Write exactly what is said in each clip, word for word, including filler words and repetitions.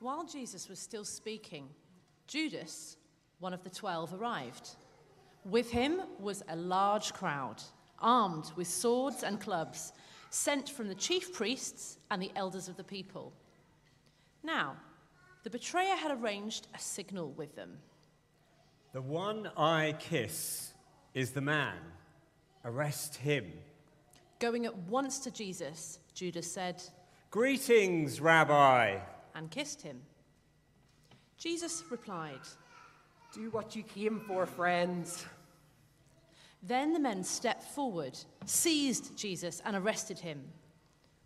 While Jesus was still speaking, Judas, one of the twelve, arrived. With him was a large crowd, armed with swords and clubs, sent from the chief priests and the elders of the people. Now, the betrayer had arranged a signal with them. The one I kiss is the man. Arrest him. Going at once to Jesus, Judas said, "Greetings, Rabbi," and kissed him. Jesus replied, "Do what you came for, friends." Then the men stepped forward, seized Jesus, and arrested him.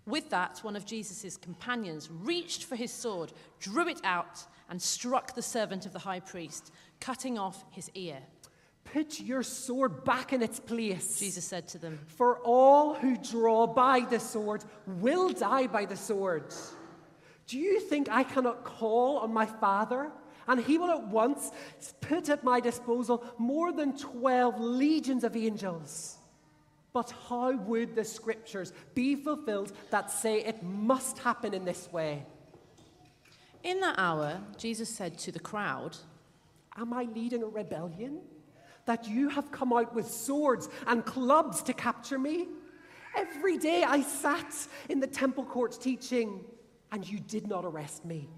With that, one of Jesus' companions reached for his sword, drew it out, and struck the servant of the high priest, cutting off his ear. "Put your sword back in its place," Jesus said to them. "For all who draw by the sword will die by the sword. Do you think I cannot call on my Father? And he will at once put at my disposal more than twelve legions of angels. But how would the scriptures be fulfilled that say it must happen in this way?" In that hour, Jesus said to the crowd, "Am I leading a rebellion, that you have come out with swords and clubs to capture me? Every day I sat in the temple courts teaching, and you did not arrest me.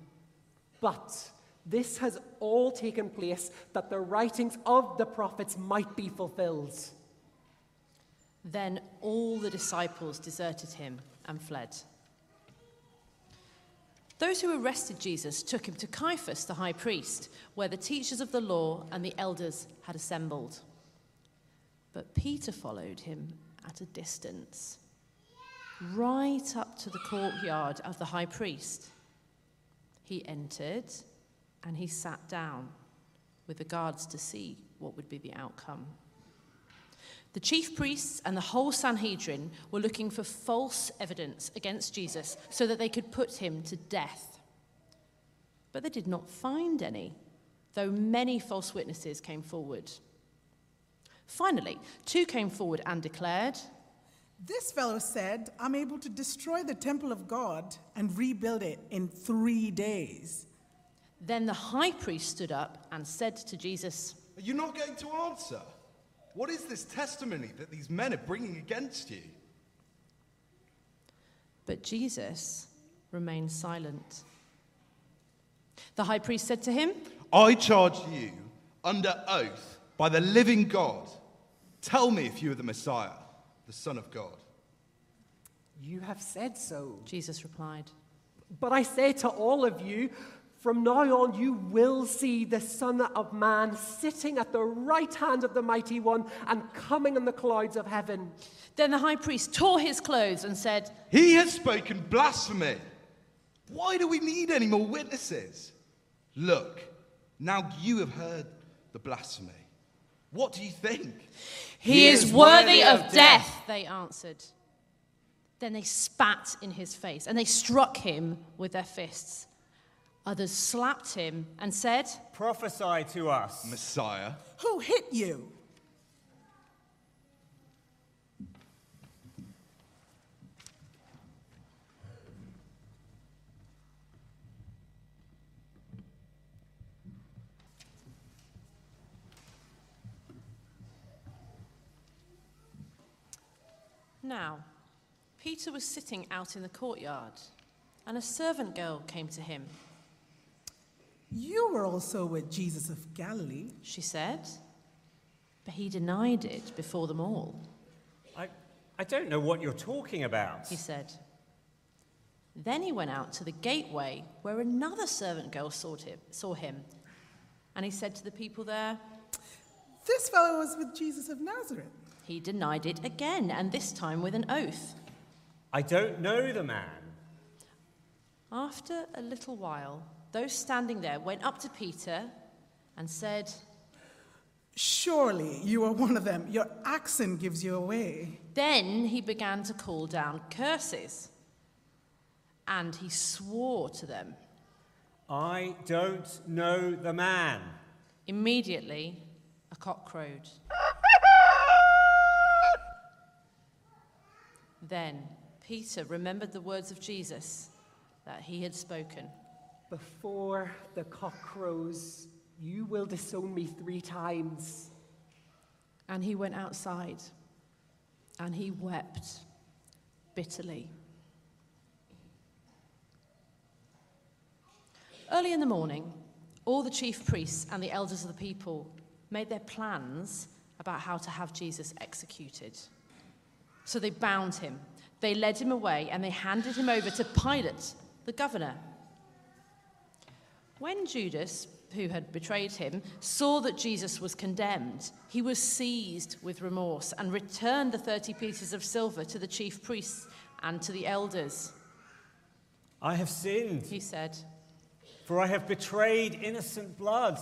But this has all taken place that the writings of the prophets might be fulfilled." Then all the disciples deserted him and fled. Those who arrested Jesus took him to Caiaphas, the high priest, where the teachers of the law and the elders had assembled. But Peter followed him at a distance, right up to the courtyard of the high priest. He entered, and he sat down with the guards to see what would be the outcome. The chief priests and the whole Sanhedrin were looking for false evidence against Jesus so that they could put him to death. But they did not find any, though many false witnesses came forward. Finally, two came forward and declared, "This fellow said, 'I'm able to destroy the temple of God and rebuild it in three days.'" Then the high priest stood up and said to Jesus, "Are you not going to answer? What is this testimony that these men are bringing against you?" But Jesus remained silent. The high priest said to him, "I charge you under oath by the living God. Tell me if you are the Messiah, the Son of God." "You have said so," Jesus replied. "But I say to all of you, from now on, you will see the Son of Man sitting at the right hand of the Mighty One and coming in the clouds of heaven." Then the high priest tore his clothes and said, "He has spoken blasphemy. Why do we need any more witnesses? Look, now you have heard the blasphemy. What do you think?" "He, he is, is worthy, worthy of, of death, death, they answered. Then they spat in his face and they struck him with their fists. Others slapped him and said, "Prophesy to us, Messiah. Who hit you?" Now, Peter was sitting out in the courtyard, and a servant girl came to him. "You were also with Jesus of Galilee," she said, but he denied it before them all. I, I don't know what you're talking about," he said. Then he went out to the gateway where another servant girl saw him, saw him, and he said to the people there, "This fellow was with Jesus of Nazareth." He denied it again, and this time with an oath. "I don't know the man." After a little while, those standing there went up to Peter and said, "Surely you are one of them. Your accent gives you away." Then he began to call down curses, and he swore to them, "I don't know the man." Immediately, a cock crowed. Then Peter remembered the words of Jesus that he had spoken, Before the cock crows, you will disown me three times. And he went outside, and he wept bitterly. Early in the morning, all the chief priests and the elders of the people made their plans about how to have Jesus executed. So they bound him, they led him away, and they handed him over to Pilate, the governor. When Judas, who had betrayed him, saw that Jesus was condemned, he was seized with remorse and returned the thirty pieces of silver to the chief priests and to the elders. "I have sinned," he said, "for I have betrayed innocent blood."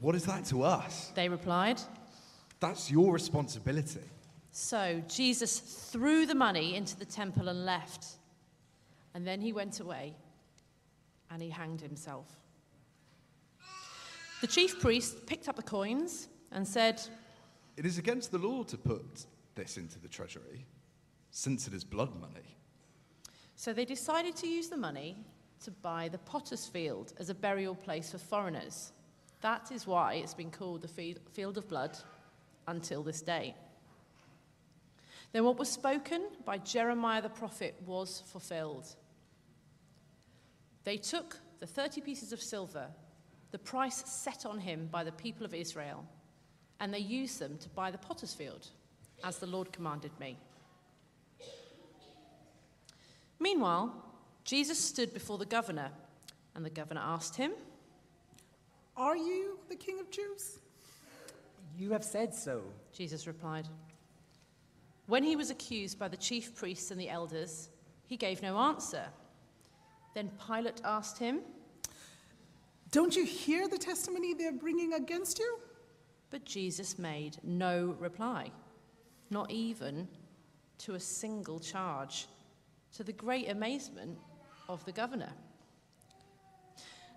"What is that to us?" they replied. "That's your responsibility." So Jesus threw the money into the temple and left. And then he went away and he hanged himself. The chief priest picked up the coins and said, "It is against the law to put this into the treasury, since it is blood money." So they decided to use the money to buy the potter's field as a burial place for foreigners. That is why it's been called the Field of Blood until this day. Then what was spoken by Jeremiah the prophet was fulfilled. They took the thirty pieces of silver, the price set on him by the people of Israel, and they used them to buy the potter's field, as the Lord commanded me. Meanwhile, Jesus stood before the governor, and the governor asked him, "Are you the King of Jews?" "You have said so," Jesus replied. When he was accused by the chief priests and the elders, he gave no answer. Then Pilate asked him, "Don't you hear the testimony they're bringing against you?" But Jesus made no reply, not even to a single charge, to the great amazement of the governor.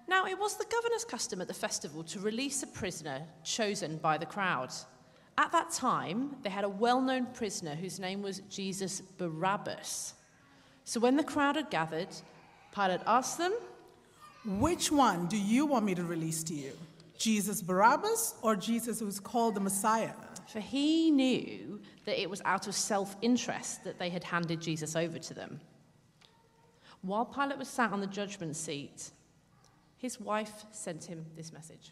Now, it was the governor's custom at the festival to release a prisoner chosen by the crowd. At that time, they had a well-known prisoner whose name was Jesus Barabbas. So when the crowd had gathered, Pilate asked them, "Which one do you want me to release to you? Jesus Barabbas or Jesus who is called the Messiah?" For he knew that it was out of self-interest that they had handed Jesus over to them. While Pilate was sat on the judgment seat, his wife sent him this message.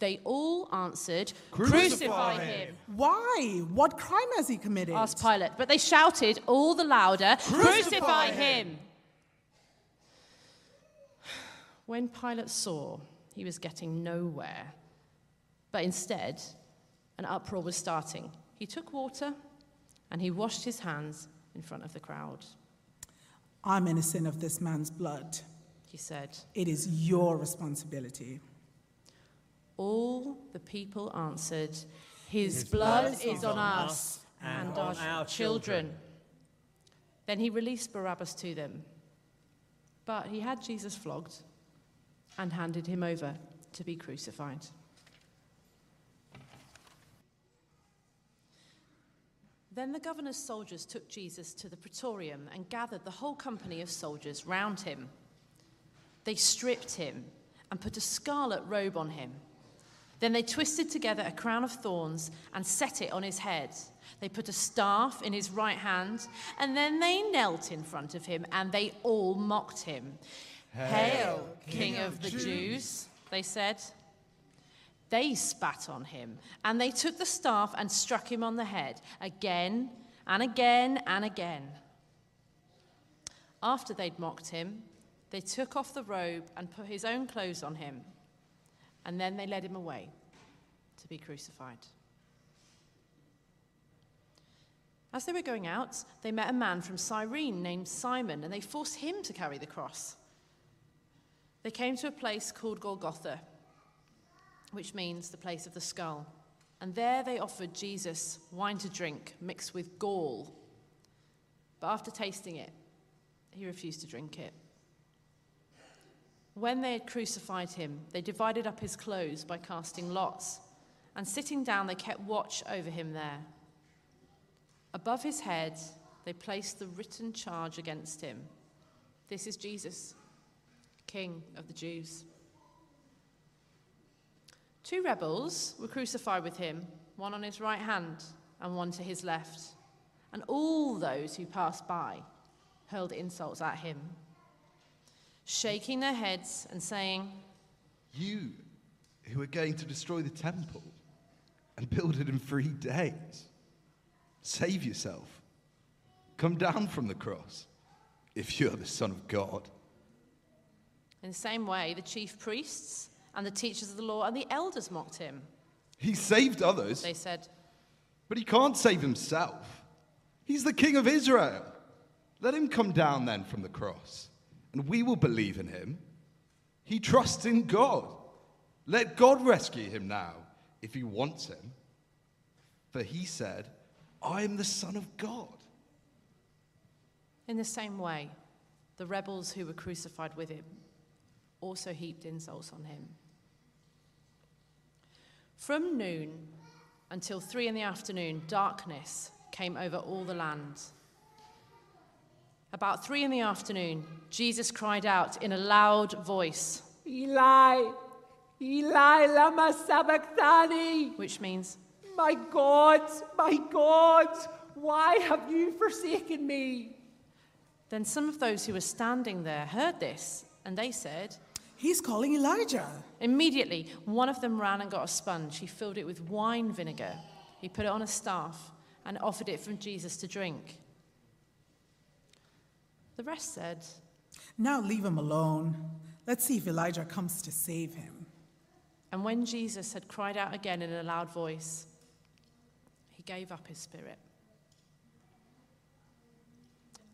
They all answered, "Crucify, Crucify him. him. Why? What crime has he committed?" asked Pilate. But they shouted all the louder, "Crucify, Crucify him. him. When Pilate saw he was getting nowhere, but instead an uproar was starting, he took water and he washed his hands in front of the crowd. "I'm innocent of this man's blood," he said. "It is your responsibility." All the people answered, "His, his blood, blood is on, on us and, and on our children. children. Then he released Barabbas to them, but he had Jesus flogged and handed him over to be crucified. Then the governor's soldiers took Jesus to the praetorium and gathered the whole company of soldiers round him. They stripped him and put a scarlet robe on him. Then they twisted together a crown of thorns and set it on his head. They put a staff in his right hand, and then they knelt in front of him, and they all mocked him. "Hail, King of the Jews," they said. They spat on him, and they took the staff and struck him on the head again and again and again. After they'd mocked him, they took off the robe and put his own clothes on him, and then they led him away to be crucified. As they were going out, they met a man from Cyrene named Simon, and they forced him to carry the cross. They came to a place called Golgotha, which means the place of the skull. And there they offered Jesus wine to drink mixed with gall. But after tasting it, he refused to drink it. When they had crucified him, they divided up his clothes by casting lots, and sitting down they kept watch over him there. Above his head they placed the written charge against him: "This is Jesus, King of the Jews." Two rebels were crucified with him, one on his right hand and one to his left, and all those who passed by hurled insults at him, shaking their heads and saying, "You who are going to destroy the temple and build it in three days, save yourself. Come down from the cross, if you are the Son of God." In the same way, the chief priests and the teachers of the law and the elders mocked him. "He saved others," they said, "but he can't save himself. He's the King of Israel. Let him come down then from the cross, and we will believe in him. He trusts in God. Let God rescue him now, if he wants him. For he said, 'I am the Son of God.'" In the same way, the rebels who were crucified with him also heaped insults on him. From noon until three in the afternoon, darkness came over all the land. About three in the afternoon, Jesus cried out in a loud voice, "Eli, Eli, lama sabachthani," which means, "My God, my God, why have you forsaken me?" Then some of those who were standing there heard this, and they said, "He's calling Elijah." Immediately, one of them ran and got a sponge. He filled it with wine vinegar. He put it on a staff and offered it from Jesus to drink. The rest said, "Now leave him alone. Let's see if Elijah comes to save him." And when Jesus had cried out again in a loud voice, he gave up his spirit.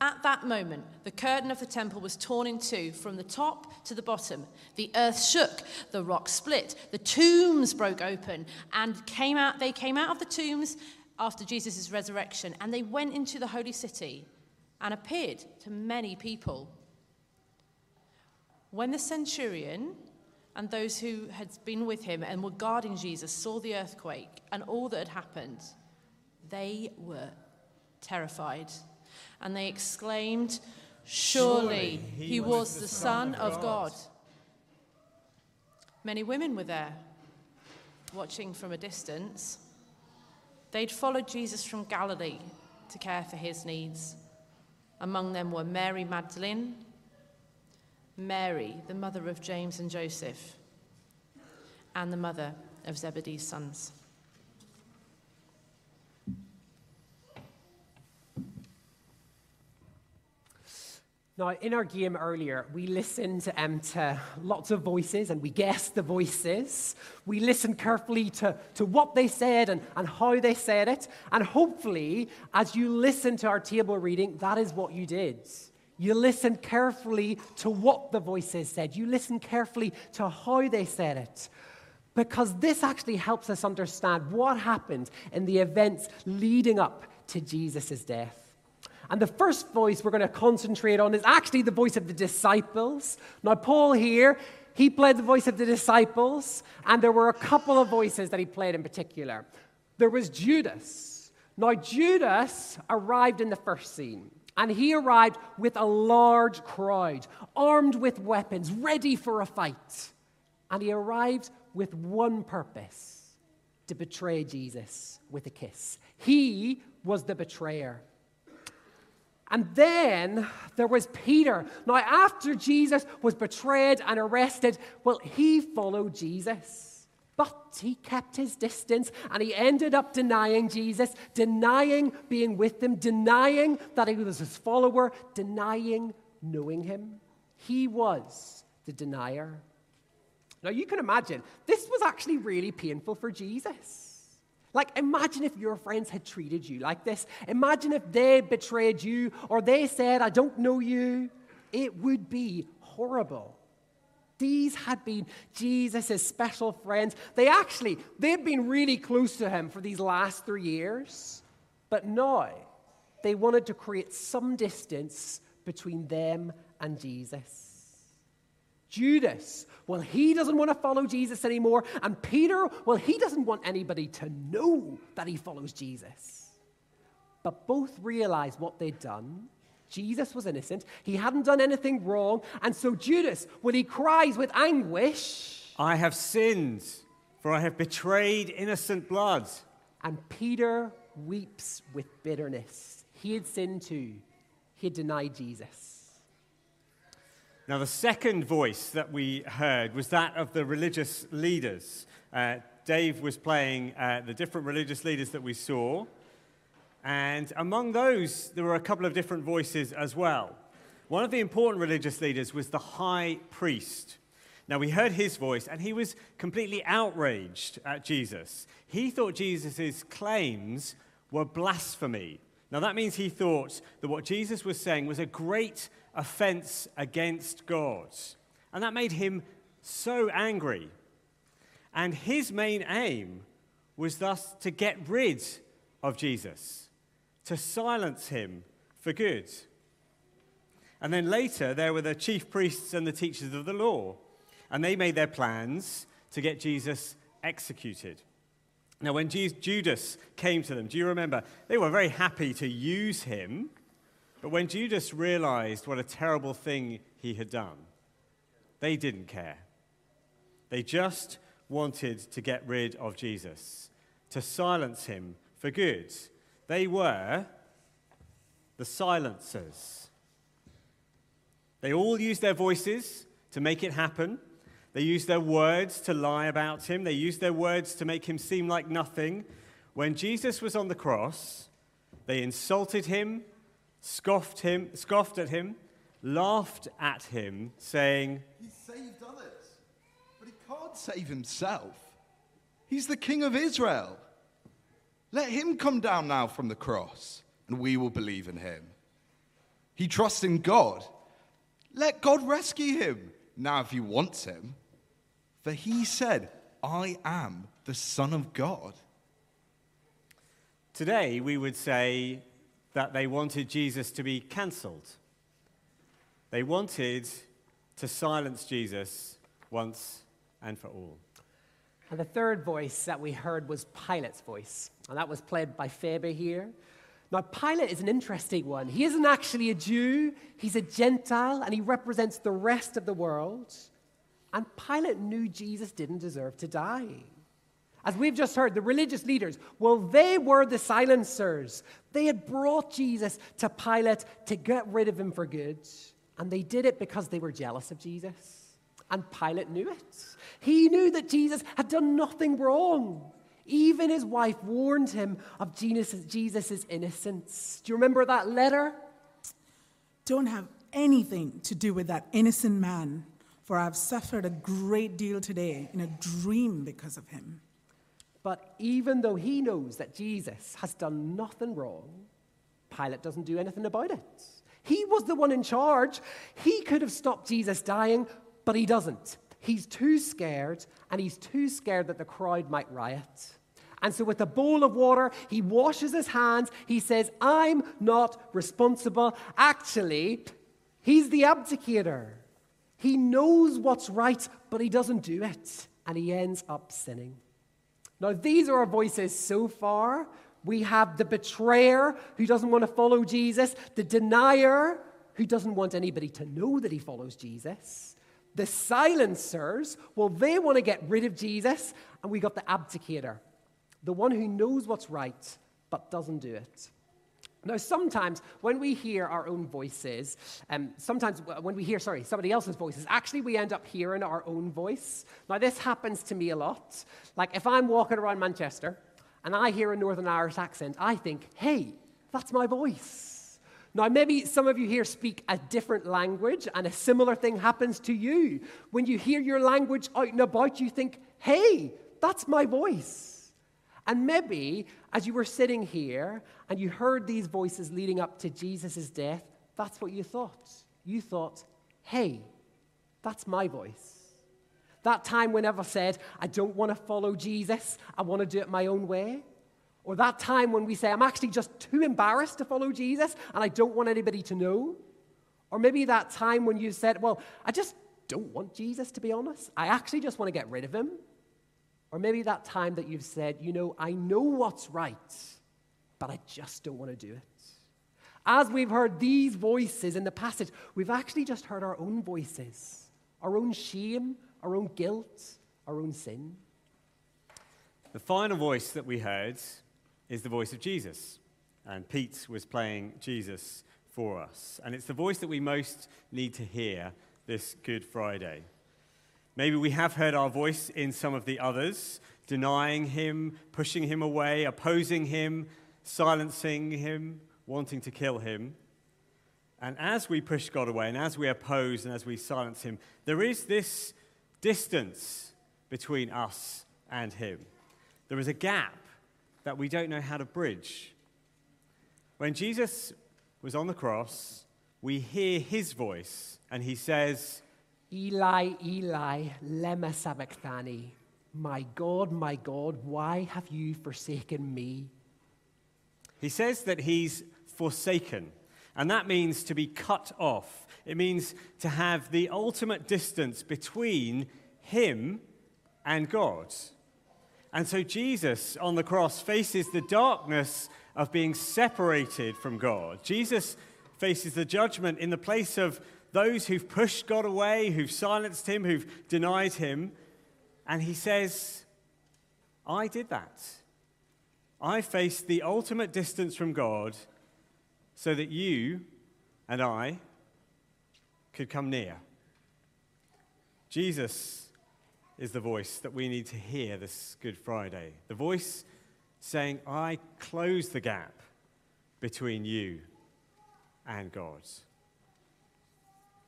At that moment, the curtain of the temple was torn in two from the top to the bottom. The earth shook, the rock split, the tombs broke open, and came out. They came out of the tombs after Jesus' resurrection, and they went into the holy city and appeared to many people. When the centurion and those who had been with him and were guarding Jesus saw the earthquake and all that had happened, they were terrified. And they exclaimed, "Surely he was the Son of God." Many women were there, watching from a distance. They'd followed Jesus from Galilee to care for his needs. Among them were Mary Magdalene, Mary, the mother of James and Joseph, and the mother of Zebedee's sons. Now, in our game earlier, we listened um, to lots of voices, and we guessed the voices. We listened carefully to, to what they said and, and how they said it. And hopefully, as you listened to our table reading, that is what you did. You listened carefully to what the voices said. You listened carefully to how they said it. Because this actually helps us understand what happened in the events leading up to Jesus' death. And the first voice we're going to concentrate on is actually the voice of the disciples. Now, Paul here, he played the voice of the disciples, and there were a couple of voices that he played in particular. There was Judas. Now, Judas arrived in the first scene, and he arrived with a large crowd, armed with weapons, ready for a fight. And he arrived with one purpose: to betray Jesus with a kiss. He was the betrayer. And then there was Peter. Now, after Jesus was betrayed and arrested, well, he followed Jesus. But he kept his distance, and he ended up denying Jesus, denying being with him, denying that he was his follower, denying knowing him. He was the denier. Now, you can imagine, this was actually really painful for Jesus. Like, imagine if your friends had treated you like this. Imagine if they betrayed you or they said, "I don't know you." It would be horrible. These had been Jesus' special friends. They actually, they'd been really close to him for these last three years. But now, they wanted to create some distance between them and Jesus. Judas, well, he doesn't want to follow Jesus anymore. And Peter, well, he doesn't want anybody to know that he follows Jesus. But both realized what they'd done. Jesus was innocent. He hadn't done anything wrong. And so Judas, well, he cries with anguish, "I have sinned, for I have betrayed innocent blood." And Peter weeps with bitterness. He had sinned too. He had denied Jesus. Now, the second voice that we heard was that of the religious leaders. Uh, Dave was playing uh, the different religious leaders that we saw. And among those, there were a couple of different voices as well. One of the important religious leaders was the high priest. Now, we heard his voice, and he was completely outraged at Jesus. He thought Jesus' claims were blasphemy. Now, that means he thought that what Jesus was saying was a great offense against God. And that made him so angry. And his main aim was thus to get rid of Jesus, to silence him for good. And then later, there were the chief priests and the teachers of the law, and they made their plans to get Jesus executed. Now, when Je- Judas came to them, do you remember? They were very happy to use him, but when Judas realized what a terrible thing he had done, they didn't care. They just wanted to get rid of Jesus, to silence him for good. They were the silencers. They all used their voices to make it happen. They used their words to lie about him. They used their words to make him seem like nothing. When Jesus was on the cross, they insulted him, scoffed him, scoffed at him, laughed at him, saying, "He saved others, but he can't save himself. He's the King of Israel. Let him come down now from the cross, and we will believe in him. He trusts in God. Let God rescue him now if he wants him. For he said, 'I am the Son of God.'" Today, we would say that they wanted Jesus to be cancelled. They wanted to silence Jesus once and for all. And the third voice that we heard was Pilate's voice, and that was played by Faber here. Now, Pilate is an interesting one. He isn't actually a Jew. He's a Gentile, and he represents the rest of the world. And Pilate knew Jesus didn't deserve to die. As we've just heard, the religious leaders, well, they were the silencers. They had brought Jesus to Pilate to get rid of him for good, and they did it because they were jealous of Jesus. And Pilate knew it. He knew that Jesus had done nothing wrong. Even his wife warned him of Jesus' innocence. Do you remember that letter? "Don't have anything to do with that innocent man, for I've suffered a great deal today in a dream because of him." But even though he knows that Jesus has done nothing wrong, Pilate doesn't do anything about it. He was the one in charge. He could have stopped Jesus dying, but he doesn't. He's too scared, and he's too scared that the crowd might riot. And so with a bowl of water, he washes his hands. He says, "I'm not responsible." Actually, he's the abdicator. He knows what's right, but he doesn't do it, and he ends up sinning. Now, these are our voices so far. We have the betrayer who doesn't want to follow Jesus, the denier who doesn't want anybody to know that he follows Jesus, the silencers, well, they want to get rid of Jesus, and we got the abdicator, the one who knows what's right but doesn't do it. Now, sometimes when we hear our own voices, um, sometimes when we hear, sorry, somebody else's voices, actually we end up hearing our own voice. Now, this happens to me a lot. Like, if I'm walking around Manchester and I hear a Northern Irish accent, I think, hey, that's my voice. Now, maybe some of you here speak a different language, and a similar thing happens to you. When you hear your language out and about, you think, hey, that's my voice. And maybe as you were sitting here and you heard these voices leading up to Jesus' death, that's what you thought. You thought, hey, that's my voice. That time whenever I said, I don't want to follow Jesus, I want to do it my own way. Or that time when we say, I'm actually just too embarrassed to follow Jesus and I don't want anybody to know. Or maybe that time when you said, well, I just don't want Jesus, to be honest. I actually just want to get rid of him. Or maybe that time that you've said, you know, I know what's right, but I just don't want to do it. As we've heard these voices in the passage, we've actually just heard our own voices, our own shame, our own guilt, our own sin. The final voice that we heard is the voice of Jesus. And Pete was playing Jesus for us. And it's the voice that we most need to hear this Good Friday. Maybe we have heard our voice in some of the others, denying him, pushing him away, opposing him, silencing him, wanting to kill him. And as we push God away, and as we oppose, and as we silence him, there is this distance between us and him. There is a gap that we don't know how to bridge. When Jesus was on the cross, we hear his voice, and he says, Eli, Eli, lama sabachthani, my God, my God, why have you forsaken me? He says that he's forsaken, and that means to be cut off. It means to have the ultimate distance between him and God. And so Jesus on the cross faces the darkness of being separated from God. Jesus faces the judgment in the place of those who've pushed God away, who've silenced him, who've denied him. And he says, I did that. I faced the ultimate distance from God so that you and I could come near. Jesus is the voice that we need to hear this Good Friday. The voice saying, I close the gap between you and God.